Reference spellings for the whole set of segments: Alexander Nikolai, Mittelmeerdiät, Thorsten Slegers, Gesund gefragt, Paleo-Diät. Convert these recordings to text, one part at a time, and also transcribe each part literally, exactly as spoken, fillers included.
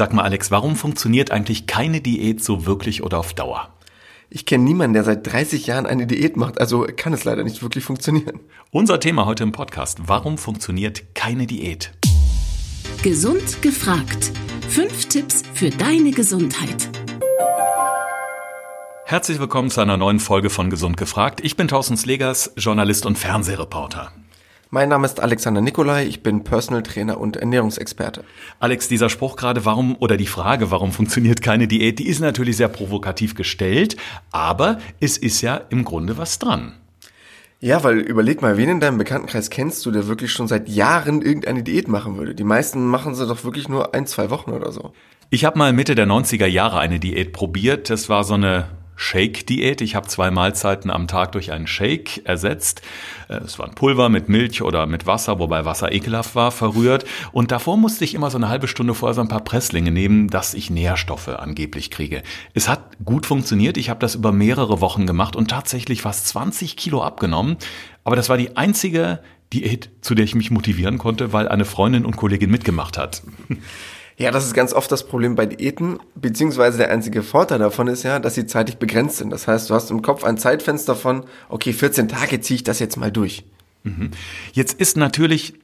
Sag mal, Alex, warum funktioniert eigentlich keine Diät so wirklich oder auf Dauer? Ich kenne niemanden, der seit dreißig Jahren eine Diät macht, also kann es leider nicht wirklich funktionieren. Unser Thema heute im Podcast, warum funktioniert keine Diät? Gesund gefragt. Fünf Tipps für deine Gesundheit. Herzlich willkommen zu einer neuen Folge von Gesund gefragt. Ich bin Thorsten Slegers, Journalist und Fernsehreporter. Mein Name ist Alexander Nikolai, ich bin Personal Trainer und Ernährungsexperte. Alex, dieser Spruch gerade, warum oder die Frage, warum funktioniert keine Diät, die ist natürlich sehr provokativ gestellt, aber es ist ja im Grunde was dran. Ja, weil überleg mal, wen in deinem Bekanntenkreis kennst du, der wirklich schon seit Jahren irgendeine Diät machen würde? Die meisten machen sie doch wirklich nur ein, zwei Wochen oder so. Ich habe mal Mitte der neunziger Jahre eine Diät probiert, das war so eine Shake-Diät. Ich habe zwei Mahlzeiten am Tag durch einen Shake ersetzt. Es war ein Pulver mit Milch oder mit Wasser, wobei Wasser ekelhaft war, verrührt. Und davor musste ich immer so eine halbe Stunde vorher so ein paar Presslinge nehmen, dass ich Nährstoffe angeblich kriege. Es hat gut funktioniert. Ich habe das über mehrere Wochen gemacht und tatsächlich fast zwanzig Kilo abgenommen. Aber das war die einzige Diät, zu der ich mich motivieren konnte, weil eine Freundin und Kollegin mitgemacht hat. Ja, das ist ganz oft das Problem bei Diäten, beziehungsweise der einzige Vorteil davon ist ja, dass sie zeitlich begrenzt sind. Das heißt, du hast im Kopf ein Zeitfenster von, okay, vierzehn Tage ziehe ich das jetzt mal durch. Jetzt ist natürlich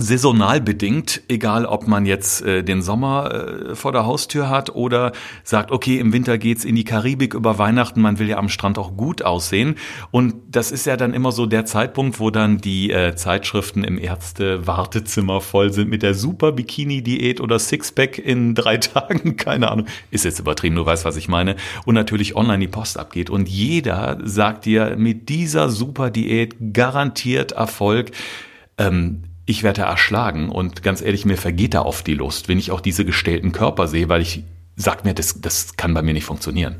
saisonal bedingt, egal ob man jetzt äh, den Sommer äh, vor der Haustür hat oder sagt, okay, im Winter geht's in die Karibik über Weihnachten, man will ja am Strand auch gut aussehen. Und das ist ja dann immer so der Zeitpunkt, wo dann die äh, Zeitschriften im Ärzte-Wartezimmer voll sind mit der Super-Bikini-Diät oder Sixpack in drei Tagen, keine Ahnung. Ist jetzt übertrieben, du weißt, was ich meine. Und natürlich online die Post abgeht. Und jeder sagt dir, mit dieser Super-Diät garantiert Erfolg. Ähm, Ich werde erschlagen und ganz ehrlich, mir vergeht da oft die Lust, wenn ich auch diese gestellten Körper sehe, weil ich sag mir, das, das kann bei mir nicht funktionieren.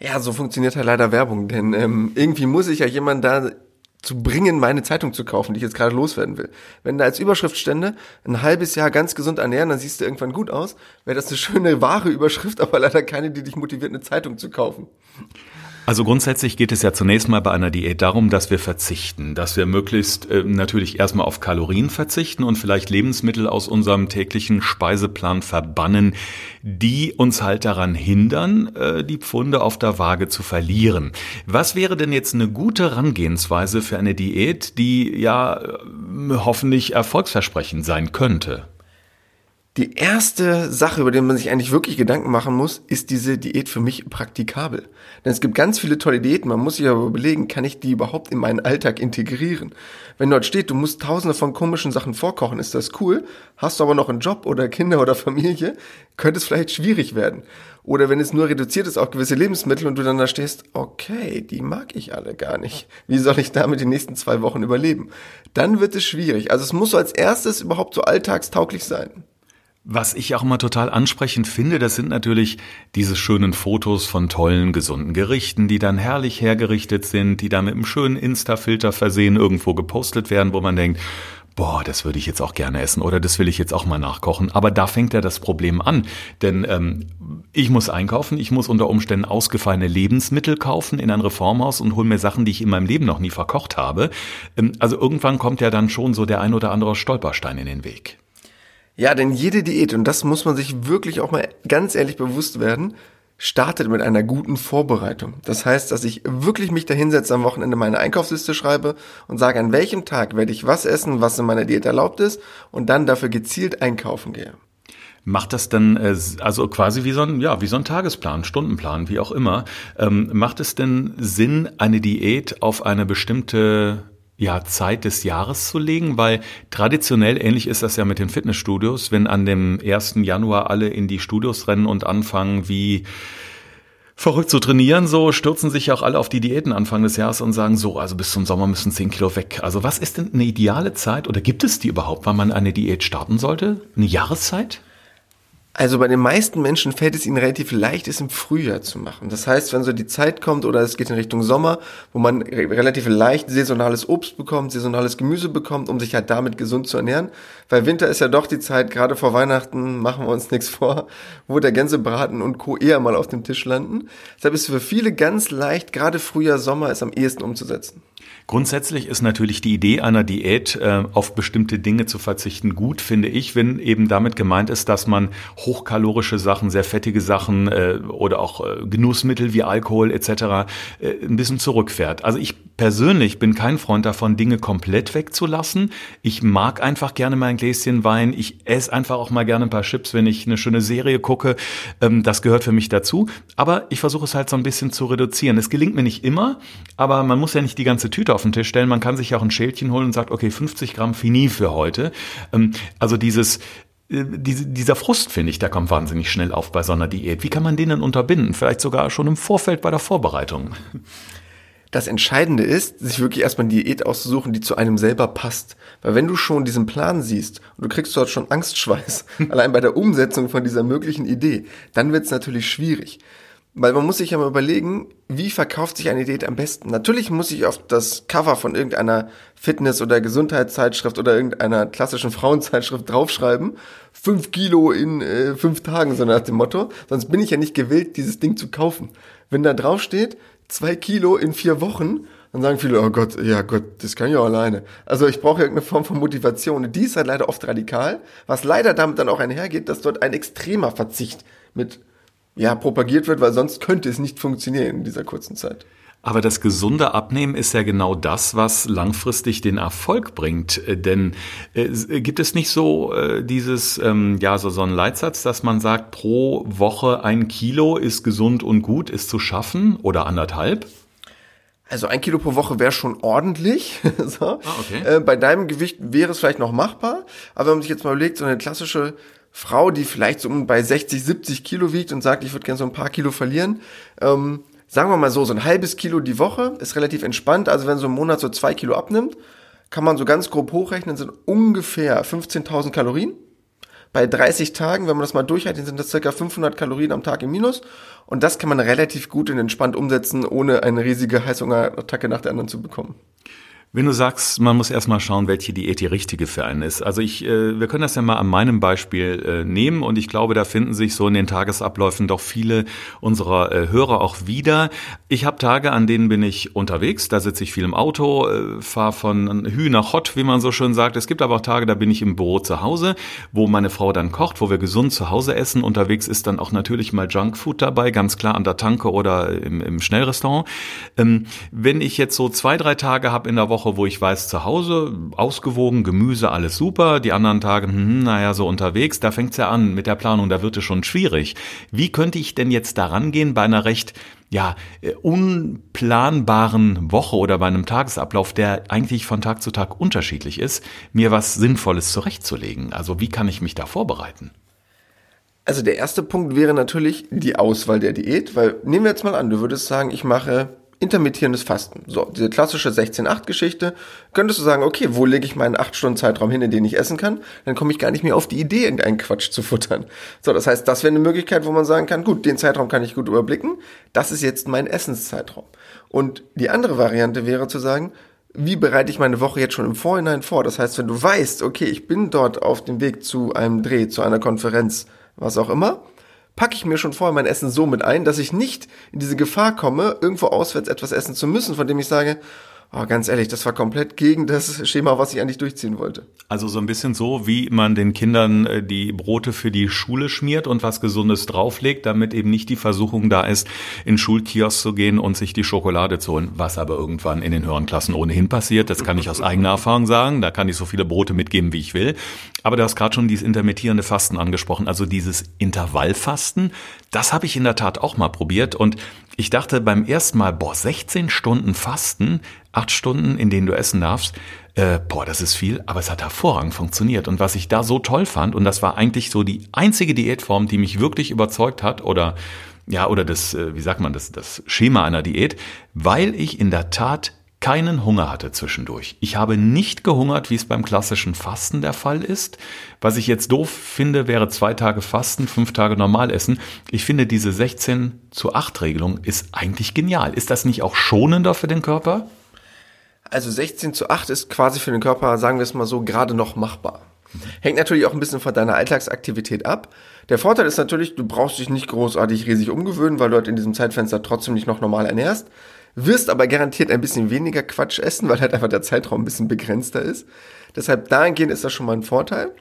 Ja, so funktioniert halt leider Werbung, denn ähm, irgendwie muss ich ja jemanden da zu bringen, meine Zeitung zu kaufen, die ich jetzt gerade loswerden will. Wenn da als Überschrift stände, ein halbes Jahr ganz gesund ernähren, dann siehst du irgendwann gut aus, wäre das eine schöne, wahre Überschrift, aber leider keine, die dich motiviert, eine Zeitung zu kaufen. Also grundsätzlich geht es ja zunächst mal bei einer Diät darum, dass wir verzichten, dass wir möglichst äh, natürlich erstmal auf Kalorien verzichten und vielleicht Lebensmittel aus unserem täglichen Speiseplan verbannen, die uns halt daran hindern, äh, die Pfunde auf der Waage zu verlieren. Was wäre denn jetzt eine gute Herangehensweise für eine Diät, die ja äh, hoffentlich erfolgsversprechend sein könnte? Die erste Sache, über die man sich eigentlich wirklich Gedanken machen muss, ist diese Diät für mich praktikabel. Denn es gibt ganz viele tolle Diäten, man muss sich aber überlegen, kann ich die überhaupt in meinen Alltag integrieren? Wenn dort steht, du musst tausende von komischen Sachen vorkochen, ist das cool, hast du aber noch einen Job oder Kinder oder Familie, könnte es vielleicht schwierig werden. Oder wenn es nur reduziert ist auf gewisse Lebensmittel und du dann da stehst, okay, die mag ich alle gar nicht. Wie soll ich damit die nächsten zwei Wochen überleben? Dann wird es schwierig. Also es muss so als erstes überhaupt so alltagstauglich sein. Was ich auch immer total ansprechend finde, das sind natürlich diese schönen Fotos von tollen, gesunden Gerichten, die dann herrlich hergerichtet sind, die dann mit einem schönen Insta-Filter versehen irgendwo gepostet werden, wo man denkt, boah, das würde ich jetzt auch gerne essen oder das will ich jetzt auch mal nachkochen. Aber da fängt ja das Problem an, denn ähm, ich muss einkaufen, ich muss unter Umständen ausgefallene Lebensmittel kaufen in ein Reformhaus und hole mir Sachen, die ich in meinem Leben noch nie verkocht habe. Ähm, also irgendwann kommt ja dann schon so der ein oder andere Stolperstein in den Weg. Ja, denn jede Diät, und das muss man sich wirklich auch mal ganz ehrlich bewusst werden, startet mit einer guten Vorbereitung. Das heißt, dass ich wirklich mich da hinsetze, am Wochenende meine Einkaufsliste schreibe und sage, an welchem Tag werde ich was essen, was in meiner Diät erlaubt ist und dann dafür gezielt einkaufen gehe. Macht das dann, also quasi wie so ein, ja, wie so ein Tagesplan, Stundenplan, wie auch immer, ähm, macht es denn Sinn, eine Diät auf eine bestimmte ja, Zeit des Jahres zu legen, weil traditionell, ähnlich ist das ja mit den Fitnessstudios, wenn an dem ersten Januar alle in die Studios rennen und anfangen wie verrückt zu trainieren, so stürzen sich ja auch alle auf die Diäten Anfang des Jahres und sagen so, also bis zum Sommer müssen zehn Kilo weg. Also was ist denn eine ideale Zeit oder gibt es die überhaupt, wann man eine Diät starten sollte? Eine Jahreszeit? Also bei den meisten Menschen fällt es ihnen relativ leicht, es im Frühjahr zu machen. Das heißt, wenn so die Zeit kommt oder es geht in Richtung Sommer, wo man re- relativ leicht saisonales Obst bekommt, saisonales Gemüse bekommt, um sich halt damit gesund zu ernähren. Weil Winter ist ja doch die Zeit, gerade vor Weihnachten, machen wir uns nichts vor, wo der Gänsebraten und Co. eher mal auf dem Tisch landen. Deshalb ist es für viele ganz leicht, gerade Frühjahr, Sommer, es am ehesten umzusetzen. Grundsätzlich ist natürlich die Idee einer Diät, äh, auf bestimmte Dinge zu verzichten, gut, finde ich, wenn eben damit gemeint ist, dass man hochkalorische Sachen, sehr fettige Sachen äh, oder auch äh, Genussmittel wie Alkohol et cetera äh, ein bisschen zurückfährt. Also ich persönlich bin kein Freund davon, Dinge komplett wegzulassen. Ich mag einfach gerne mal ein Gläschen Wein. Ich esse einfach auch mal gerne ein paar Chips, wenn ich eine schöne Serie gucke. Ähm, das gehört für mich dazu. Aber ich versuche es halt so ein bisschen zu reduzieren. Es gelingt mir nicht immer, aber man muss ja nicht die ganze Tüte auf den Tisch stellen. Man kann sich auch ein Schälchen holen und sagt, okay, fünfzig Gramm Fini für heute. Also dieses, dieser Frust, finde ich, der kommt wahnsinnig schnell auf bei so einer Diät. Wie kann man den denn unterbinden? Vielleicht sogar schon im Vorfeld bei der Vorbereitung. Das Entscheidende ist, sich wirklich erstmal eine Diät auszusuchen, die zu einem selber passt. Weil wenn du schon diesen Plan siehst und du kriegst dort schon Angstschweiß, allein bei der Umsetzung von dieser möglichen Idee, dann wird es natürlich schwierig. Weil man muss sich ja mal überlegen, wie verkauft sich eine Diät am besten? Natürlich muss ich auf das Cover von irgendeiner Fitness- oder Gesundheitszeitschrift oder irgendeiner klassischen Frauenzeitschrift draufschreiben, fünf Kilo in äh, fünf Tagen, so nach dem Motto. Sonst bin ich ja nicht gewillt, dieses Ding zu kaufen. Wenn da draufsteht, zwei Kilo in vier Wochen, dann sagen viele, oh Gott, ja Gott, das kann ich auch alleine. Also ich brauche irgendeine Form von Motivation. Und die ist halt leider oft radikal, was leider damit dann auch einhergeht, dass dort ein extremer Verzicht mit ja, propagiert wird, weil sonst könnte es nicht funktionieren in dieser kurzen Zeit. Aber das gesunde Abnehmen ist ja genau das, was langfristig den Erfolg bringt. Denn äh, gibt es nicht so äh, dieses, ähm, ja, so, so einen Leitsatz, dass man sagt, pro Woche ein Kilo ist gesund und gut, ist zu schaffen oder anderthalb? Also ein Kilo pro Woche wäre schon ordentlich. so. ah, okay. äh, bei deinem Gewicht wäre es vielleicht noch machbar. Aber wenn man sich jetzt mal überlegt, so eine klassische Frau, die vielleicht so bei sechzig, siebzig Kilo wiegt und sagt, ich würde gerne so ein paar Kilo verlieren, ähm, sagen wir mal so, so ein halbes Kilo die Woche ist relativ entspannt. Also wenn so ein Monat so zwei Kilo abnimmt, kann man so ganz grob hochrechnen, sind ungefähr fünfzehntausend Kalorien. Bei dreißig Tagen, wenn man das mal durchrechnet, sind das circa fünfhundert Kalorien am Tag im Minus. Und das kann man relativ gut und entspannt umsetzen, ohne eine riesige Heißhungerattacke nach der anderen zu bekommen. Wenn du sagst, man muss erstmal schauen, welche Diät die richtige für einen ist. Also ich, äh, wir können das ja mal an meinem Beispiel äh, nehmen und ich glaube, da finden sich so in den Tagesabläufen doch viele unserer äh, Hörer auch wieder. Ich habe Tage, an denen bin ich unterwegs, da sitze ich viel im Auto, äh, fahre von Hü nach Hott, wie man so schön sagt. Es gibt aber auch Tage, da bin ich im Büro zu Hause, wo meine Frau dann kocht, wo wir gesund zu Hause essen. Unterwegs ist dann auch natürlich mal Junkfood dabei, ganz klar an der Tanke oder im, im Schnellrestaurant. Ähm, wenn ich jetzt so zwei, drei Tage habe in der Woche, wo ich weiß, zu Hause, ausgewogen, Gemüse, alles super, die anderen Tage, hm, naja, so unterwegs, da fängt es ja an mit der Planung, da wird es schon schwierig. Wie könnte ich denn jetzt da rangehen bei einer recht, ja, unplanbaren Woche oder bei einem Tagesablauf, der eigentlich von Tag zu Tag unterschiedlich ist, mir was Sinnvolles zurechtzulegen? Also wie kann ich mich da vorbereiten? Also der erste Punkt wäre natürlich die Auswahl der Diät, weil nehmen wir jetzt mal an, du würdest sagen, ich mache intermittierendes Fasten. So, diese klassische sechzehn acht Geschichte. Könntest du sagen, okay, wo lege ich meinen acht Stunden Zeitraum hin, in den ich essen kann? Dann komme ich gar nicht mehr auf die Idee, irgendeinen Quatsch zu futtern. So, das heißt, das wäre eine Möglichkeit, wo man sagen kann, gut, den Zeitraum kann ich gut überblicken. Das ist jetzt mein Essenszeitraum. Und die andere Variante wäre zu sagen, wie bereite ich meine Woche jetzt schon im Vorhinein vor? Das heißt, wenn du weißt, okay, ich bin dort auf dem Weg zu einem Dreh, zu einer Konferenz, was auch immer, packe ich mir schon vorher mein Essen so mit ein, dass ich nicht in diese Gefahr komme, irgendwo auswärts etwas essen zu müssen, von dem ich sage, oh, ganz ehrlich, das war komplett gegen das Schema, was ich eigentlich durchziehen wollte. Also so ein bisschen so, wie man den Kindern die Brote für die Schule schmiert und was Gesundes drauflegt, damit eben nicht die Versuchung da ist, in den Schulkiosk zu gehen und sich die Schokolade zu holen, was aber irgendwann in den höheren Klassen ohnehin passiert. Das kann ich aus eigener Erfahrung sagen. Da kann ich so viele Brote mitgeben, wie ich will. Aber du hast gerade schon dieses intermittierende Fasten angesprochen, also dieses Intervallfasten. Das habe ich in der Tat auch mal probiert und ich dachte beim ersten Mal, boah, sechzehn Stunden Fasten, acht Stunden, in denen du essen darfst, äh, boah, das ist viel, aber es hat hervorragend funktioniert. Und was ich da so toll fand, und das war eigentlich so die einzige Diätform, die mich wirklich überzeugt hat, oder ja, oder das, wie sagt man, das, das Schema einer Diät, weil ich in der Tat keinen Hunger hatte zwischendurch. Ich habe nicht gehungert, wie es beim klassischen Fasten der Fall ist. Was ich jetzt doof finde, wäre zwei Tage Fasten, fünf Tage normal essen. Ich finde, diese sechzehn zu acht Regelung ist eigentlich genial. Ist das nicht auch schonender für den Körper? Also sechzehn zu acht ist quasi für den Körper, sagen wir es mal so, gerade noch machbar. Hängt natürlich auch ein bisschen von deiner Alltagsaktivität ab. Der Vorteil ist natürlich, du brauchst dich nicht großartig riesig umgewöhnen, weil du halt in diesem Zeitfenster trotzdem nicht noch normal ernährst. wirst aber garantiert ein bisschen weniger Quatsch essen, weil halt einfach der Zeitraum ein bisschen begrenzter ist. Deshalb dahingehend ist das schon mal ein Vorteil.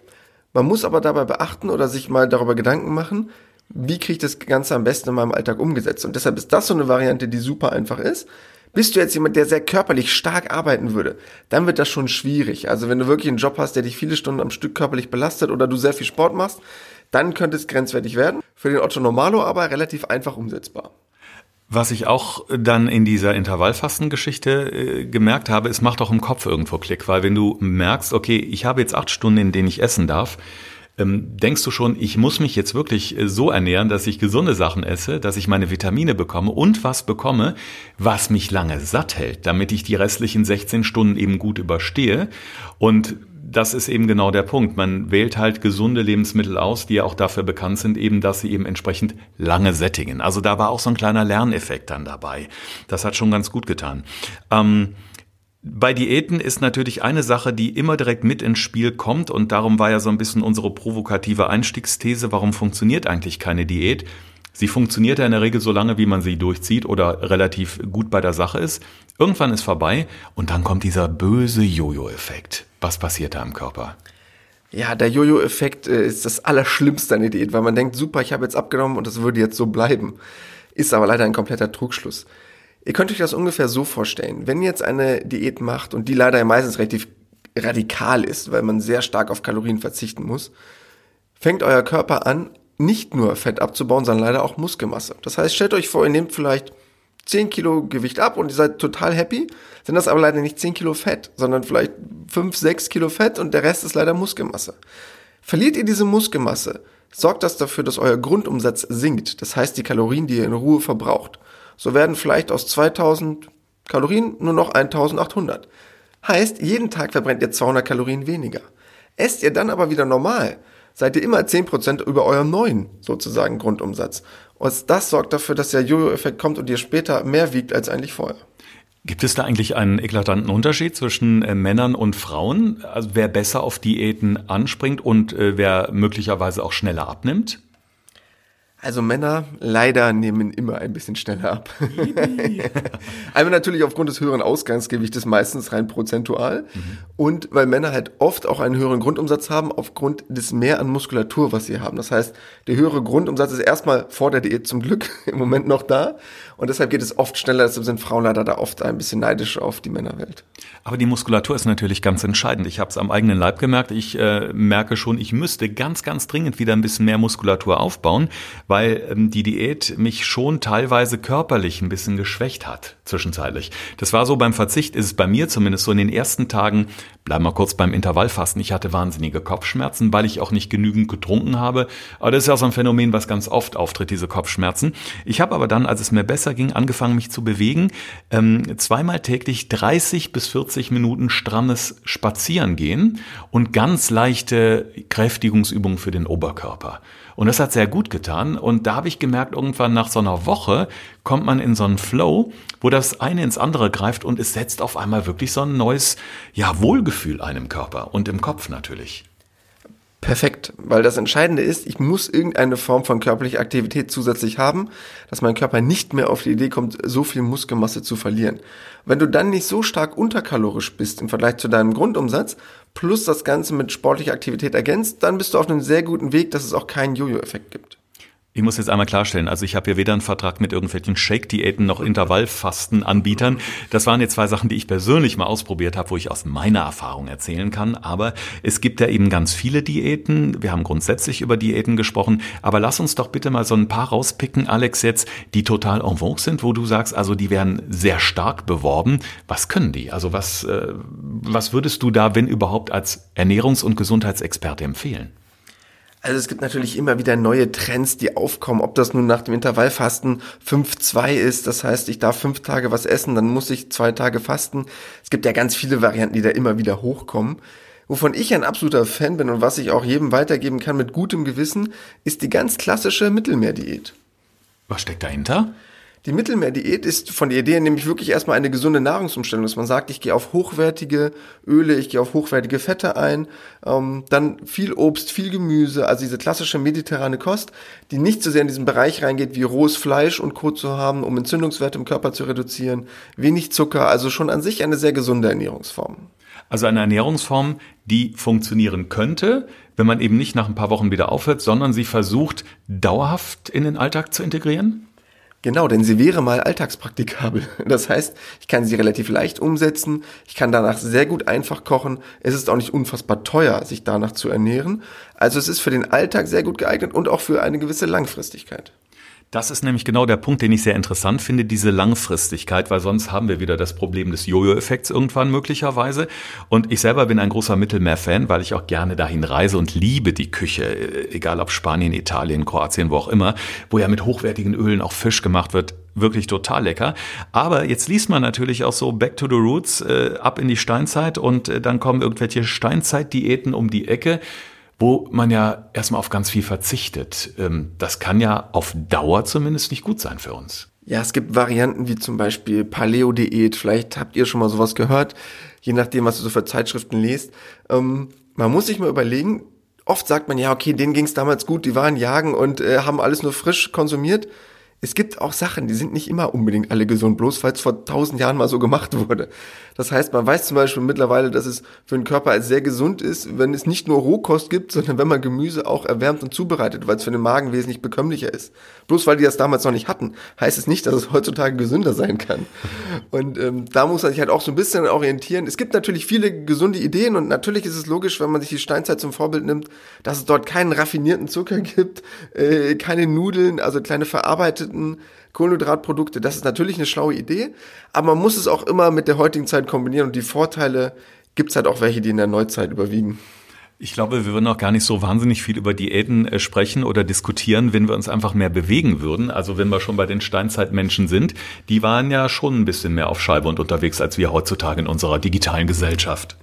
Man muss aber dabei beachten oder sich mal darüber Gedanken machen, wie kriege ich das Ganze am besten in meinem Alltag umgesetzt. Und deshalb ist das so eine Variante, die super einfach ist. Bist du jetzt jemand, der sehr körperlich stark arbeiten würde, dann wird das schon schwierig. Also wenn du wirklich einen Job hast, der dich viele Stunden am Stück körperlich belastet oder du sehr viel Sport machst, dann könnte es grenzwertig werden. Für den Otto Normalo aber relativ einfach umsetzbar. Was ich auch dann in dieser Intervallfastengeschichte äh, gemerkt habe, es macht auch im Kopf irgendwo Klick. Weil wenn du merkst, okay, ich habe jetzt acht Stunden, in denen ich essen darf, ähm, denkst du schon, ich muss mich jetzt wirklich so ernähren, dass ich gesunde Sachen esse, dass ich meine Vitamine bekomme und was bekomme, was mich lange satt hält, damit ich die restlichen sechzehn Stunden eben gut überstehe. Und das ist eben genau der Punkt. Man wählt halt gesunde Lebensmittel aus, die ja auch dafür bekannt sind, eben, dass sie eben entsprechend lange sättigen. Also da war auch so ein kleiner Lerneffekt dann dabei. Das hat schon ganz gut getan. Ähm, bei Diäten ist natürlich eine Sache, die immer direkt mit ins Spiel kommt, und darum war ja so ein bisschen unsere provokative Einstiegsthese, warum funktioniert eigentlich keine Diät? Sie funktioniert ja in der Regel so lange, wie man sie durchzieht oder relativ gut bei der Sache ist. Irgendwann ist vorbei und dann kommt dieser böse Jojo-Effekt. Was passiert da im Körper? Ja, der Jojo-Effekt ist das Allerschlimmste an der Diät, weil man denkt, super, ich habe jetzt abgenommen und das würde jetzt so bleiben. Ist aber leider ein kompletter Trugschluss. Ihr könnt euch das ungefähr so vorstellen. Wenn ihr jetzt eine Diät macht und die leider meistens relativ radikal ist, weil man sehr stark auf Kalorien verzichten muss, fängt euer Körper an, nicht nur Fett abzubauen, sondern leider auch Muskelmasse. Das heißt, stellt euch vor, ihr nehmt vielleicht zehn Kilo Gewicht ab und ihr seid total happy, sind das aber leider nicht zehn Kilo Fett, sondern vielleicht fünf, sechs Kilo Fett und der Rest ist leider Muskelmasse. Verliert ihr diese Muskelmasse, sorgt das dafür, dass euer Grundumsatz sinkt, das heißt die Kalorien, die ihr in Ruhe verbraucht. So werden vielleicht aus zweitausend Kalorien nur noch eintausendachthundert. Heißt, jeden Tag verbrennt ihr zweihundert Kalorien weniger. Esst ihr dann aber wieder normal, seid ihr immer zehn Prozent über eurem neuen, sozusagen, Grundumsatz. Und das sorgt dafür, dass der Jojo-Effekt kommt und ihr später mehr wiegt als eigentlich vorher. Gibt es da eigentlich einen eklatanten Unterschied zwischen äh, Männern und Frauen? Also wer besser auf Diäten anspringt und äh, wer möglicherweise auch schneller abnimmt? Also Männer leider nehmen immer ein bisschen schneller ab. Einmal natürlich aufgrund des höheren Ausgangsgewichtes, meistens rein prozentual. Mhm. Und weil Männer halt oft auch einen höheren Grundumsatz haben, aufgrund des mehr an Muskulatur, was sie haben. Das heißt, der höhere Grundumsatz ist erstmal vor der Diät zum Glück im Moment noch da. Und deshalb geht es oft schneller. Deshalb sind Frauen leider da oft ein bisschen neidisch auf die Männerwelt. Aber die Muskulatur ist natürlich ganz entscheidend. Ich habe es am eigenen Leib gemerkt. Ich äh, merke schon, ich müsste ganz, ganz dringend wieder ein bisschen mehr Muskulatur aufbauen, weil ähm, die Diät mich schon teilweise körperlich ein bisschen geschwächt hat, zwischenzeitlich. Das war so beim Verzicht, ist es bei mir zumindest so in den ersten Tagen, bleiben wir kurz beim Intervallfasten, ich hatte wahnsinnige Kopfschmerzen, weil ich auch nicht genügend getrunken habe. Aber das ist ja so ein Phänomen, was ganz oft auftritt, diese Kopfschmerzen. Ich habe aber dann, als es mir besser ging, angefangen, mich zu bewegen, ähm, zweimal täglich dreißig bis vierzig Minuten strammes Spazierengehen und ganz leichte Kräftigungsübungen für den Oberkörper. Und das hat sehr gut getan. Und da habe ich gemerkt, irgendwann nach so einer Woche kommt man in so einen Flow, wo das eine ins andere greift und es setzt auf einmal wirklich so ein neues, ja, Wohlgefühl einem Körper und im Kopf natürlich. Perfekt, weil das Entscheidende ist, ich muss irgendeine Form von körperlicher Aktivität zusätzlich haben, dass mein Körper nicht mehr auf die Idee kommt, so viel Muskelmasse zu verlieren. Wenn du dann nicht so stark unterkalorisch bist im Vergleich zu deinem Grundumsatz, plus das Ganze mit sportlicher Aktivität ergänzt, dann bist du auf einem sehr guten Weg, dass es auch keinen Jojo-Effekt gibt. Ich muss jetzt einmal klarstellen, also ich habe hier weder einen Vertrag mit irgendwelchen Shake-Diäten noch Intervallfasten-Anbietern. Das waren jetzt zwei Sachen, die ich persönlich mal ausprobiert habe, wo ich aus meiner Erfahrung erzählen kann. Aber es gibt ja eben ganz viele Diäten. Wir haben grundsätzlich über Diäten gesprochen. Aber lass uns doch bitte mal so ein paar rauspicken, Alex, jetzt, die total en vogue sind, wo du sagst, also die werden sehr stark beworben. Was können die? Also was, äh, was würdest du da, wenn überhaupt, als Ernährungs- und Gesundheitsexperte empfehlen? Also es gibt natürlich immer wieder neue Trends, die aufkommen, ob das nun nach dem Intervallfasten fünf zwei ist, das heißt, ich darf fünf Tage was essen, dann muss ich zwei Tage fasten. Es gibt ja ganz viele Varianten, die da immer wieder hochkommen. Wovon ich ein absoluter Fan bin und was ich auch jedem weitergeben kann mit gutem Gewissen, ist die ganz klassische Mittelmeerdiät. Was steckt dahinter? Die Mittelmeerdiät ist von der Idee nämlich wirklich erstmal eine gesunde Nahrungsumstellung, dass man sagt, ich gehe auf hochwertige Öle, ich gehe auf hochwertige Fette ein, ähm, dann viel Obst, viel Gemüse, also diese klassische mediterrane Kost, die nicht so sehr in diesen Bereich reingeht, wie rohes Fleisch und Co. zu haben, um Entzündungswerte im Körper zu reduzieren, wenig Zucker, also schon an sich eine sehr gesunde Ernährungsform. Also eine Ernährungsform, die funktionieren könnte, wenn man eben nicht nach ein paar Wochen wieder aufhört, sondern sie versucht, dauerhaft in den Alltag zu integrieren? Genau, denn sie wäre mal alltagspraktikabel. Das heißt, ich kann sie relativ leicht umsetzen, ich kann danach sehr gut einfach kochen, es ist auch nicht unfassbar teuer, sich danach zu ernähren. Also es ist für den Alltag sehr gut geeignet und auch für eine gewisse Langfristigkeit. Das ist nämlich genau der Punkt, den ich sehr interessant finde, diese Langfristigkeit, weil sonst haben wir wieder das Problem des Jojo-Effekts irgendwann möglicherweise. Und ich selber bin ein großer Mittelmeer-Fan, weil ich auch gerne dahin reise und liebe die Küche, egal ob Spanien, Italien, Kroatien, wo auch immer, wo ja mit hochwertigen Ölen auch Fisch gemacht wird. Wirklich total lecker. Aber jetzt liest man natürlich auch so back to the roots, äh, ab in die Steinzeit und äh, dann kommen irgendwelche Steinzeit-Diäten um die Ecke, wo man ja erstmal auf ganz viel verzichtet. Das kann ja auf Dauer zumindest nicht gut sein für uns. Ja, es gibt Varianten wie zum Beispiel Paleo-Diät, vielleicht habt ihr schon mal sowas gehört, je nachdem, was du so für Zeitschriften lest. Ähm, man muss sich mal überlegen, oft sagt man, ja, okay, denen ging es damals gut, die waren jagen und äh, haben alles nur frisch konsumiert. Es gibt auch Sachen, die sind nicht immer unbedingt alle gesund, bloß weil es vor tausend Jahren mal so gemacht wurde. Das heißt, man weiß zum Beispiel mittlerweile, dass es für den Körper als sehr gesund ist, wenn es nicht nur Rohkost gibt, sondern wenn man Gemüse auch erwärmt und zubereitet, weil es für den Magen wesentlich bekömmlicher ist. Bloß weil die das damals noch nicht hatten, heißt es nicht, dass es heutzutage gesünder sein kann. Und ähm, da muss man sich halt auch so ein bisschen orientieren. Es gibt natürlich viele gesunde Ideen und natürlich ist es logisch, wenn man sich die Steinzeit zum Vorbild nimmt, dass es dort keinen raffinierten Zucker gibt, äh, keine Nudeln, also kleine verarbeitete Kohlenhydratprodukte, das ist natürlich eine schlaue Idee, aber man muss es auch immer mit der heutigen Zeit kombinieren und die Vorteile gibt es halt auch welche, die in der Neuzeit überwiegen. Ich glaube, wir würden auch gar nicht so wahnsinnig viel über Diäten sprechen oder diskutieren, wenn wir uns einfach mehr bewegen würden. Also wenn wir schon bei den Steinzeitmenschen sind, die waren ja schon ein bisschen mehr auf Scheibe und unterwegs, als wir heutzutage in unserer digitalen Gesellschaft.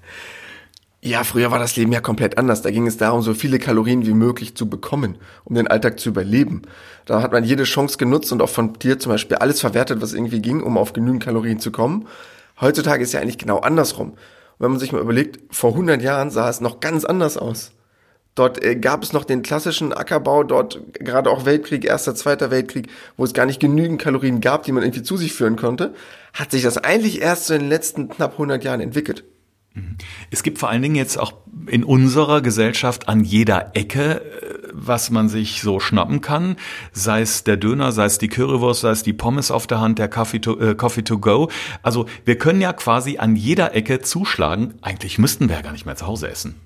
Ja, früher war das Leben ja komplett anders. Da ging es darum, so viele Kalorien wie möglich zu bekommen, um den Alltag zu überleben. Da hat man jede Chance genutzt und auch vom Tier zum Beispiel alles verwertet, was irgendwie ging, um auf genügend Kalorien zu kommen. Heutzutage ist ja eigentlich genau andersrum. Und wenn man sich mal überlegt, vor hundert Jahren sah es noch ganz anders aus. Dort äh, gab es noch den klassischen Ackerbau, dort gerade auch Weltkrieg, Erster, Zweiter Weltkrieg, wo es gar nicht genügend Kalorien gab, die man irgendwie zu sich führen konnte, hat sich das eigentlich erst so in den letzten knapp hundert Jahren entwickelt. Es gibt vor allen Dingen jetzt auch in unserer Gesellschaft an jeder Ecke, was man sich so schnappen kann, sei es der Döner, sei es die Currywurst, sei es die Pommes auf der Hand, der Coffee to, äh, Coffee to go. Also wir können ja quasi an jeder Ecke zuschlagen. Eigentlich müssten wir ja gar nicht mehr zu Hause essen.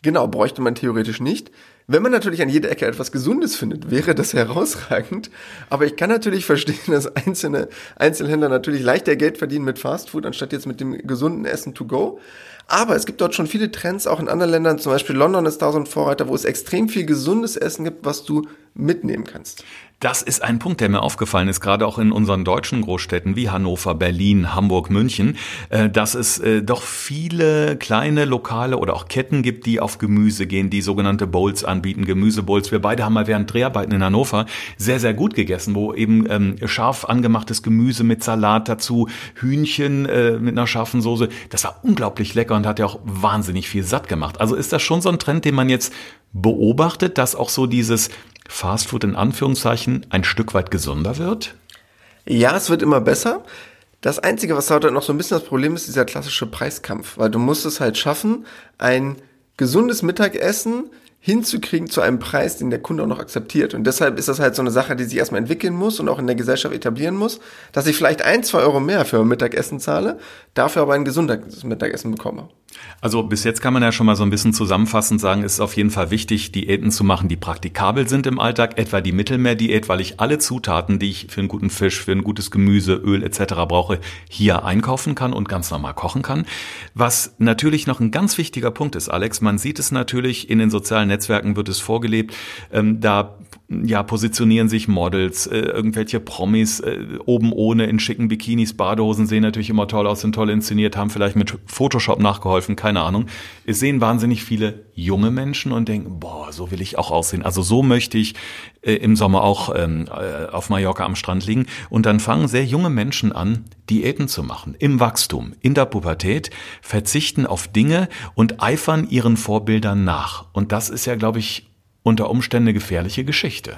Genau, bräuchte man theoretisch nicht. Wenn man natürlich an jeder Ecke etwas Gesundes findet, wäre das herausragend. Aber ich kann natürlich verstehen, dass einzelne Einzelhändler natürlich leichter Geld verdienen mit Fastfood, anstatt jetzt mit dem gesunden Essen to go. Aber es gibt dort schon viele Trends, auch in anderen Ländern, zum Beispiel London ist da so ein Vorreiter, wo es extrem viel gesundes Essen gibt, was du mitnehmen kannst. Das ist ein Punkt, der mir aufgefallen ist, gerade auch in unseren deutschen Großstädten wie Hannover, Berlin, Hamburg, München, dass es doch viele kleine Lokale oder auch Ketten gibt, die auf Gemüse gehen, die sogenannte Bowls anbieten, Gemüsebowls. Wir beide haben mal während Dreharbeiten in Hannover sehr, sehr gut gegessen, wo eben ähm, scharf angemachtes Gemüse mit Salat dazu, Hühnchen äh, mit einer scharfen Soße. Das war unglaublich lecker und hat ja auch wahnsinnig viel satt gemacht. Also ist das schon so ein Trend, den man jetzt beobachtet, dass auch so dieses Fastfood in Anführungszeichen ein Stück weit gesünder wird? Ja, es wird immer besser. Das Einzige, was heute noch so ein bisschen das Problem ist, ist dieser klassische Preiskampf. Weil du musst es halt schaffen, ein gesundes Mittagessen hinzukriegen zu einem Preis, den der Kunde auch noch akzeptiert. Und deshalb ist das halt so eine Sache, die sich erstmal entwickeln muss und auch in der Gesellschaft etablieren muss, dass ich vielleicht ein, zwei Euro mehr für ein Mittagessen zahle, dafür aber ein gesundes Mittagessen bekomme. Also bis jetzt kann man ja schon mal so ein bisschen zusammenfassend sagen, es ist auf jeden Fall wichtig, Diäten zu machen, die praktikabel sind im Alltag, etwa die Mittelmeerdiät, weil ich alle Zutaten, die ich für einen guten Fisch, für ein gutes Gemüse, Öl et cetera brauche, hier einkaufen kann und ganz normal kochen kann. Was natürlich noch ein ganz wichtiger Punkt ist, Alex, man sieht es natürlich in den sozialen Netzwerken, wird es vorgelebt, ähm, da ja, positionieren sich Models, äh, irgendwelche Promis, äh, oben ohne in schicken Bikinis, Badehosen, sehen natürlich immer toll aus, sind toll inszeniert, haben vielleicht mit Photoshop nachgeholfen, keine Ahnung. Es sehen wahnsinnig viele junge Menschen und denken, boah, so will ich auch aussehen. Also so möchte ich äh, im Sommer auch ähm, äh, auf Mallorca am Strand liegen. Und dann fangen sehr junge Menschen an, Diäten zu machen, im Wachstum, in der Pubertät, verzichten auf Dinge und eifern ihren Vorbildern nach. Und das ist ja, glaube ich, unter Umständen eine gefährliche Geschichte.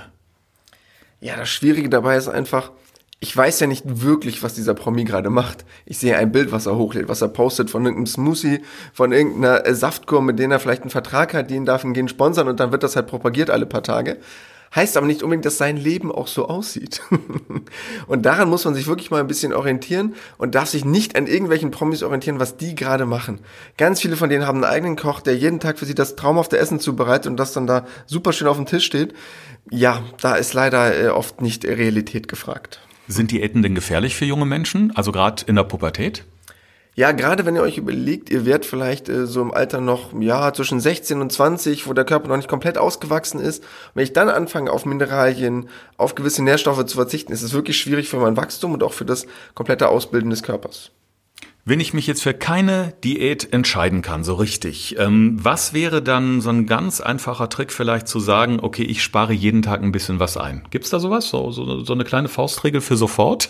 Ja, das Schwierige dabei ist einfach, ich weiß ja nicht wirklich, was dieser Promi gerade macht. Ich sehe ein Bild, was er hochlädt, was er postet von irgendeinem Smoothie, von irgendeiner Saftkur, mit denen er vielleicht einen Vertrag hat, den darf ihn gehen sponsern und dann wird das halt propagiert alle paar Tage. Heißt aber nicht unbedingt, dass sein Leben auch so aussieht. Und daran muss man sich wirklich mal ein bisschen orientieren und darf sich nicht an irgendwelchen Promis orientieren, was die gerade machen. Ganz viele von denen haben einen eigenen Koch, der jeden Tag für sie das traumhafte Essen zubereitet und das dann da super schön auf dem Tisch steht. Ja, da ist leider oft nicht Realität gefragt. Sind Diäten denn gefährlich für junge Menschen, also gerade in der Pubertät? Ja, gerade wenn ihr euch überlegt, ihr werdet vielleicht äh, so im Alter noch, ja, zwischen sechzehn und zwanzig, wo der Körper noch nicht komplett ausgewachsen ist. Wenn ich dann anfange, auf Mineralien, auf gewisse Nährstoffe zu verzichten, ist es wirklich schwierig für mein Wachstum und auch für das komplette Ausbilden des Körpers. Wenn ich mich jetzt für keine Diät entscheiden kann, so richtig, ähm, was wäre dann so ein ganz einfacher Trick vielleicht zu sagen, okay, ich spare jeden Tag ein bisschen was ein? Gibt's da sowas? So, so, so eine kleine Faustregel für sofort?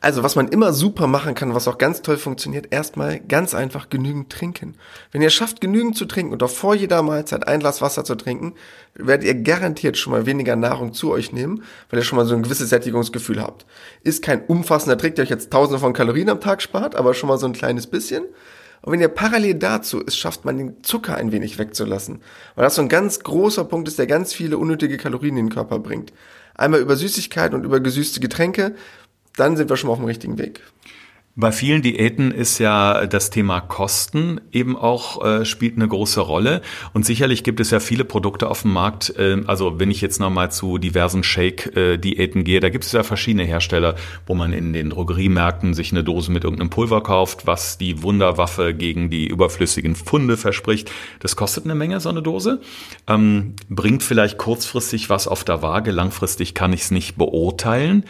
Also was man immer super machen kann, was auch ganz toll funktioniert, erstmal ganz einfach genügend trinken. Wenn ihr schafft, genügend zu trinken und auch vor jeder Mahlzeit ein Glas Wasser zu trinken, werdet ihr garantiert schon mal weniger Nahrung zu euch nehmen, weil ihr schon mal so ein gewisses Sättigungsgefühl habt. Ist kein umfassender Trick, der euch jetzt tausende von Kalorien am Tag spart, aber schon mal so ein kleines bisschen. Und wenn ihr parallel dazu es schafft, man den Zucker ein wenig wegzulassen, weil das so ein ganz großer Punkt ist, der ganz viele unnötige Kalorien in den Körper bringt. Einmal über Süßigkeiten und über gesüßte Getränke, dann sind wir schon auf dem richtigen Weg. Bei vielen Diäten ist ja das Thema Kosten eben auch, äh, spielt eine große Rolle. Und sicherlich gibt es ja viele Produkte auf dem Markt. Äh, also wenn ich jetzt nochmal zu diversen Shake-Diäten gehe, da gibt es ja verschiedene Hersteller, wo man in den Drogeriemärkten sich eine Dose mit irgendeinem Pulver kauft, was die Wunderwaffe gegen die überflüssigen Pfunde verspricht. Das kostet eine Menge, so eine Dose. Ähm, bringt vielleicht kurzfristig was auf der Waage, langfristig kann ich es nicht beurteilen.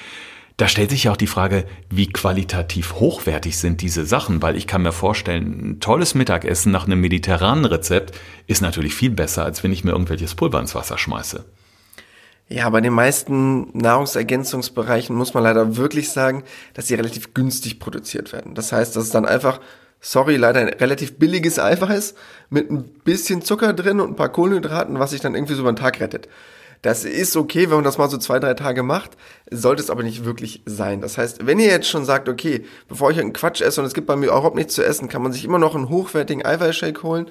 Da stellt sich ja auch die Frage, wie qualitativ hochwertig sind diese Sachen, weil ich kann mir vorstellen, ein tolles Mittagessen nach einem mediterranen Rezept ist natürlich viel besser, als wenn ich mir irgendwelches Pulver ins Wasser schmeiße. Ja, bei den meisten Nahrungsergänzungsbereichen muss man leider wirklich sagen, dass sie relativ günstig produziert werden. Das heißt, dass es dann einfach, sorry, leider ein relativ billiges Eiweiß mit ein bisschen Zucker drin und ein paar Kohlenhydraten, was sich dann irgendwie so über den Tag rettet. Das ist okay, wenn man das mal so zwei, drei Tage macht, sollte es aber nicht wirklich sein. Das heißt, wenn ihr jetzt schon sagt, okay, bevor ich einen Quatsch esse und es gibt bei mir überhaupt nichts zu essen, kann man sich immer noch einen hochwertigen Eiweißshake holen,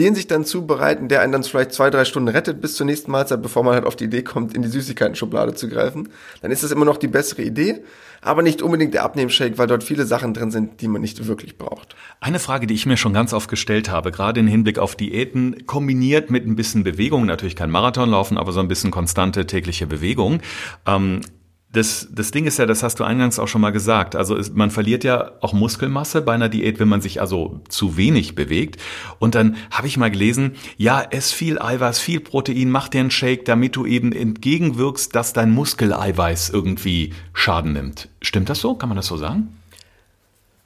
den sich dann zubereiten, der einen dann vielleicht zwei, drei Stunden rettet bis zur nächsten Mahlzeit, bevor man halt auf die Idee kommt, in die Süßigkeiten-Schublade zu greifen. Dann ist das immer noch die bessere Idee, aber nicht unbedingt der Abnehmshake, weil dort viele Sachen drin sind, die man nicht wirklich braucht. Eine Frage, die ich mir schon ganz oft gestellt habe, gerade im Hinblick auf Diäten, kombiniert mit ein bisschen Bewegung, natürlich kein Marathon laufen, aber so ein bisschen konstante tägliche Bewegung. Ähm, Das, das Ding ist ja, das hast du eingangs auch schon mal gesagt, also ist, man verliert ja auch Muskelmasse bei einer Diät, wenn man sich also zu wenig bewegt. Und dann habe ich mal gelesen, ja, ess viel Eiweiß, viel Protein, mach dir einen Shake, damit du eben entgegenwirkst, dass dein Muskeleiweiß irgendwie Schaden nimmt. Stimmt das so? Kann man das so sagen?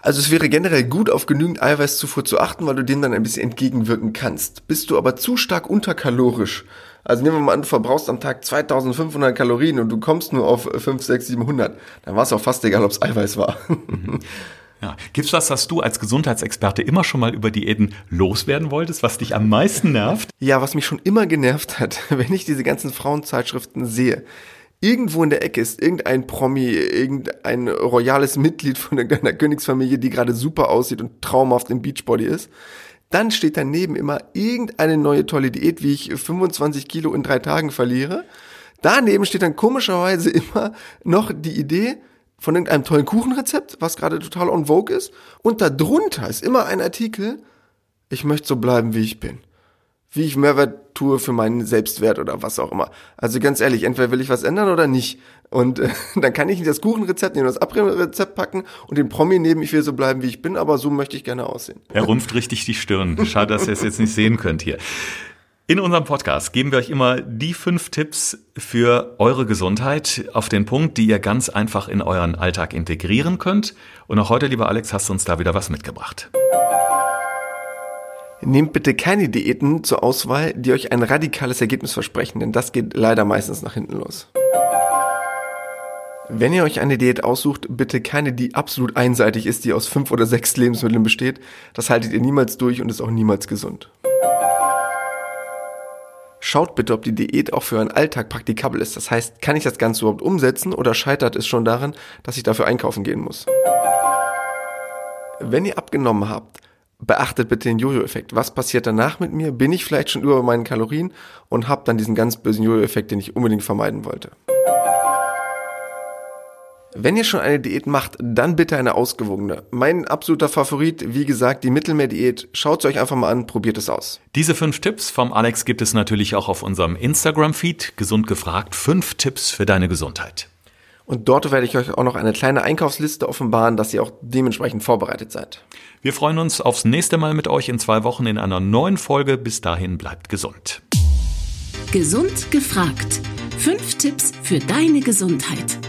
Also es wäre generell gut, auf genügend Eiweißzufuhr zu achten, weil du dem dann ein bisschen entgegenwirken kannst. Bist du aber zu stark unterkalorisch, also nehmen wir mal an, du verbrauchst am Tag zweitausendfünfhundert Kalorien und du kommst nur auf fünfhundert, sechshundert, siebenhundert, dann war es auch fast egal, ob es Eiweiß war. Ja. Gibt's was, was du als Gesundheitsexperte immer schon mal über Diäten loswerden wolltest, was dich am meisten nervt? Ja, was mich schon immer genervt hat, wenn ich diese ganzen Frauenzeitschriften sehe. Irgendwo in der Ecke ist irgendein Promi, irgendein royales Mitglied von einer Königsfamilie, die gerade super aussieht und traumhaft im Beachbody ist. Dann steht daneben immer irgendeine neue tolle Diät, wie ich fünfundzwanzig Kilo in drei Tagen verliere. Daneben steht dann komischerweise immer noch die Idee von irgendeinem tollen Kuchenrezept, was gerade total en vogue ist. Und darunter ist immer ein Artikel, ich möchte so bleiben, wie ich bin. Wie ich Mehrwert tue für meinen Selbstwert oder was auch immer. Also ganz ehrlich, entweder will ich was ändern oder nicht. Und äh, dann kann ich nicht das Kuchenrezept nehmen, das Abriebrezept packen und den Promi nehmen, ich will so bleiben, wie ich bin, aber so möchte ich gerne aussehen. Er rümpft richtig die Stirn. Schade, dass ihr es jetzt nicht sehen könnt hier. In unserem Podcast geben wir euch immer die fünf Tipps für eure Gesundheit auf den Punkt, die ihr ganz einfach in euren Alltag integrieren könnt. Und auch heute, lieber Alex, hast du uns da wieder was mitgebracht. Nehmt bitte keine Diäten zur Auswahl, die euch ein radikales Ergebnis versprechen, denn das geht leider meistens nach hinten los. Wenn ihr euch eine Diät aussucht, bitte keine, die absolut einseitig ist, die aus fünf oder sechs Lebensmitteln besteht. Das haltet ihr niemals durch und ist auch niemals gesund. Schaut bitte, ob die Diät auch für euren Alltag praktikabel ist. Das heißt, kann ich das Ganze überhaupt umsetzen oder scheitert es schon daran, dass ich dafür einkaufen gehen muss? Wenn ihr abgenommen habt, beachtet bitte den Jojo-Effekt. Was passiert danach mit mir? Bin ich vielleicht schon über meinen Kalorien und habe dann diesen ganz bösen Jojo-Effekt, den ich unbedingt vermeiden wollte? Wenn ihr schon eine Diät macht, dann bitte eine ausgewogene. Mein absoluter Favorit, wie gesagt, die Mittelmeerdiät. Schaut es euch einfach mal an, probiert es aus. Diese fünf Tipps vom Alex gibt es natürlich auch auf unserem Instagram-Feed. Gesund gefragt, fünf Tipps für deine Gesundheit. Und dort werde ich euch auch noch eine kleine Einkaufsliste offenbaren, dass ihr auch dementsprechend vorbereitet seid. Wir freuen uns aufs nächste Mal mit euch in zwei Wochen in einer neuen Folge. Bis dahin bleibt gesund. Gesund gefragt. Fünf Tipps für deine Gesundheit.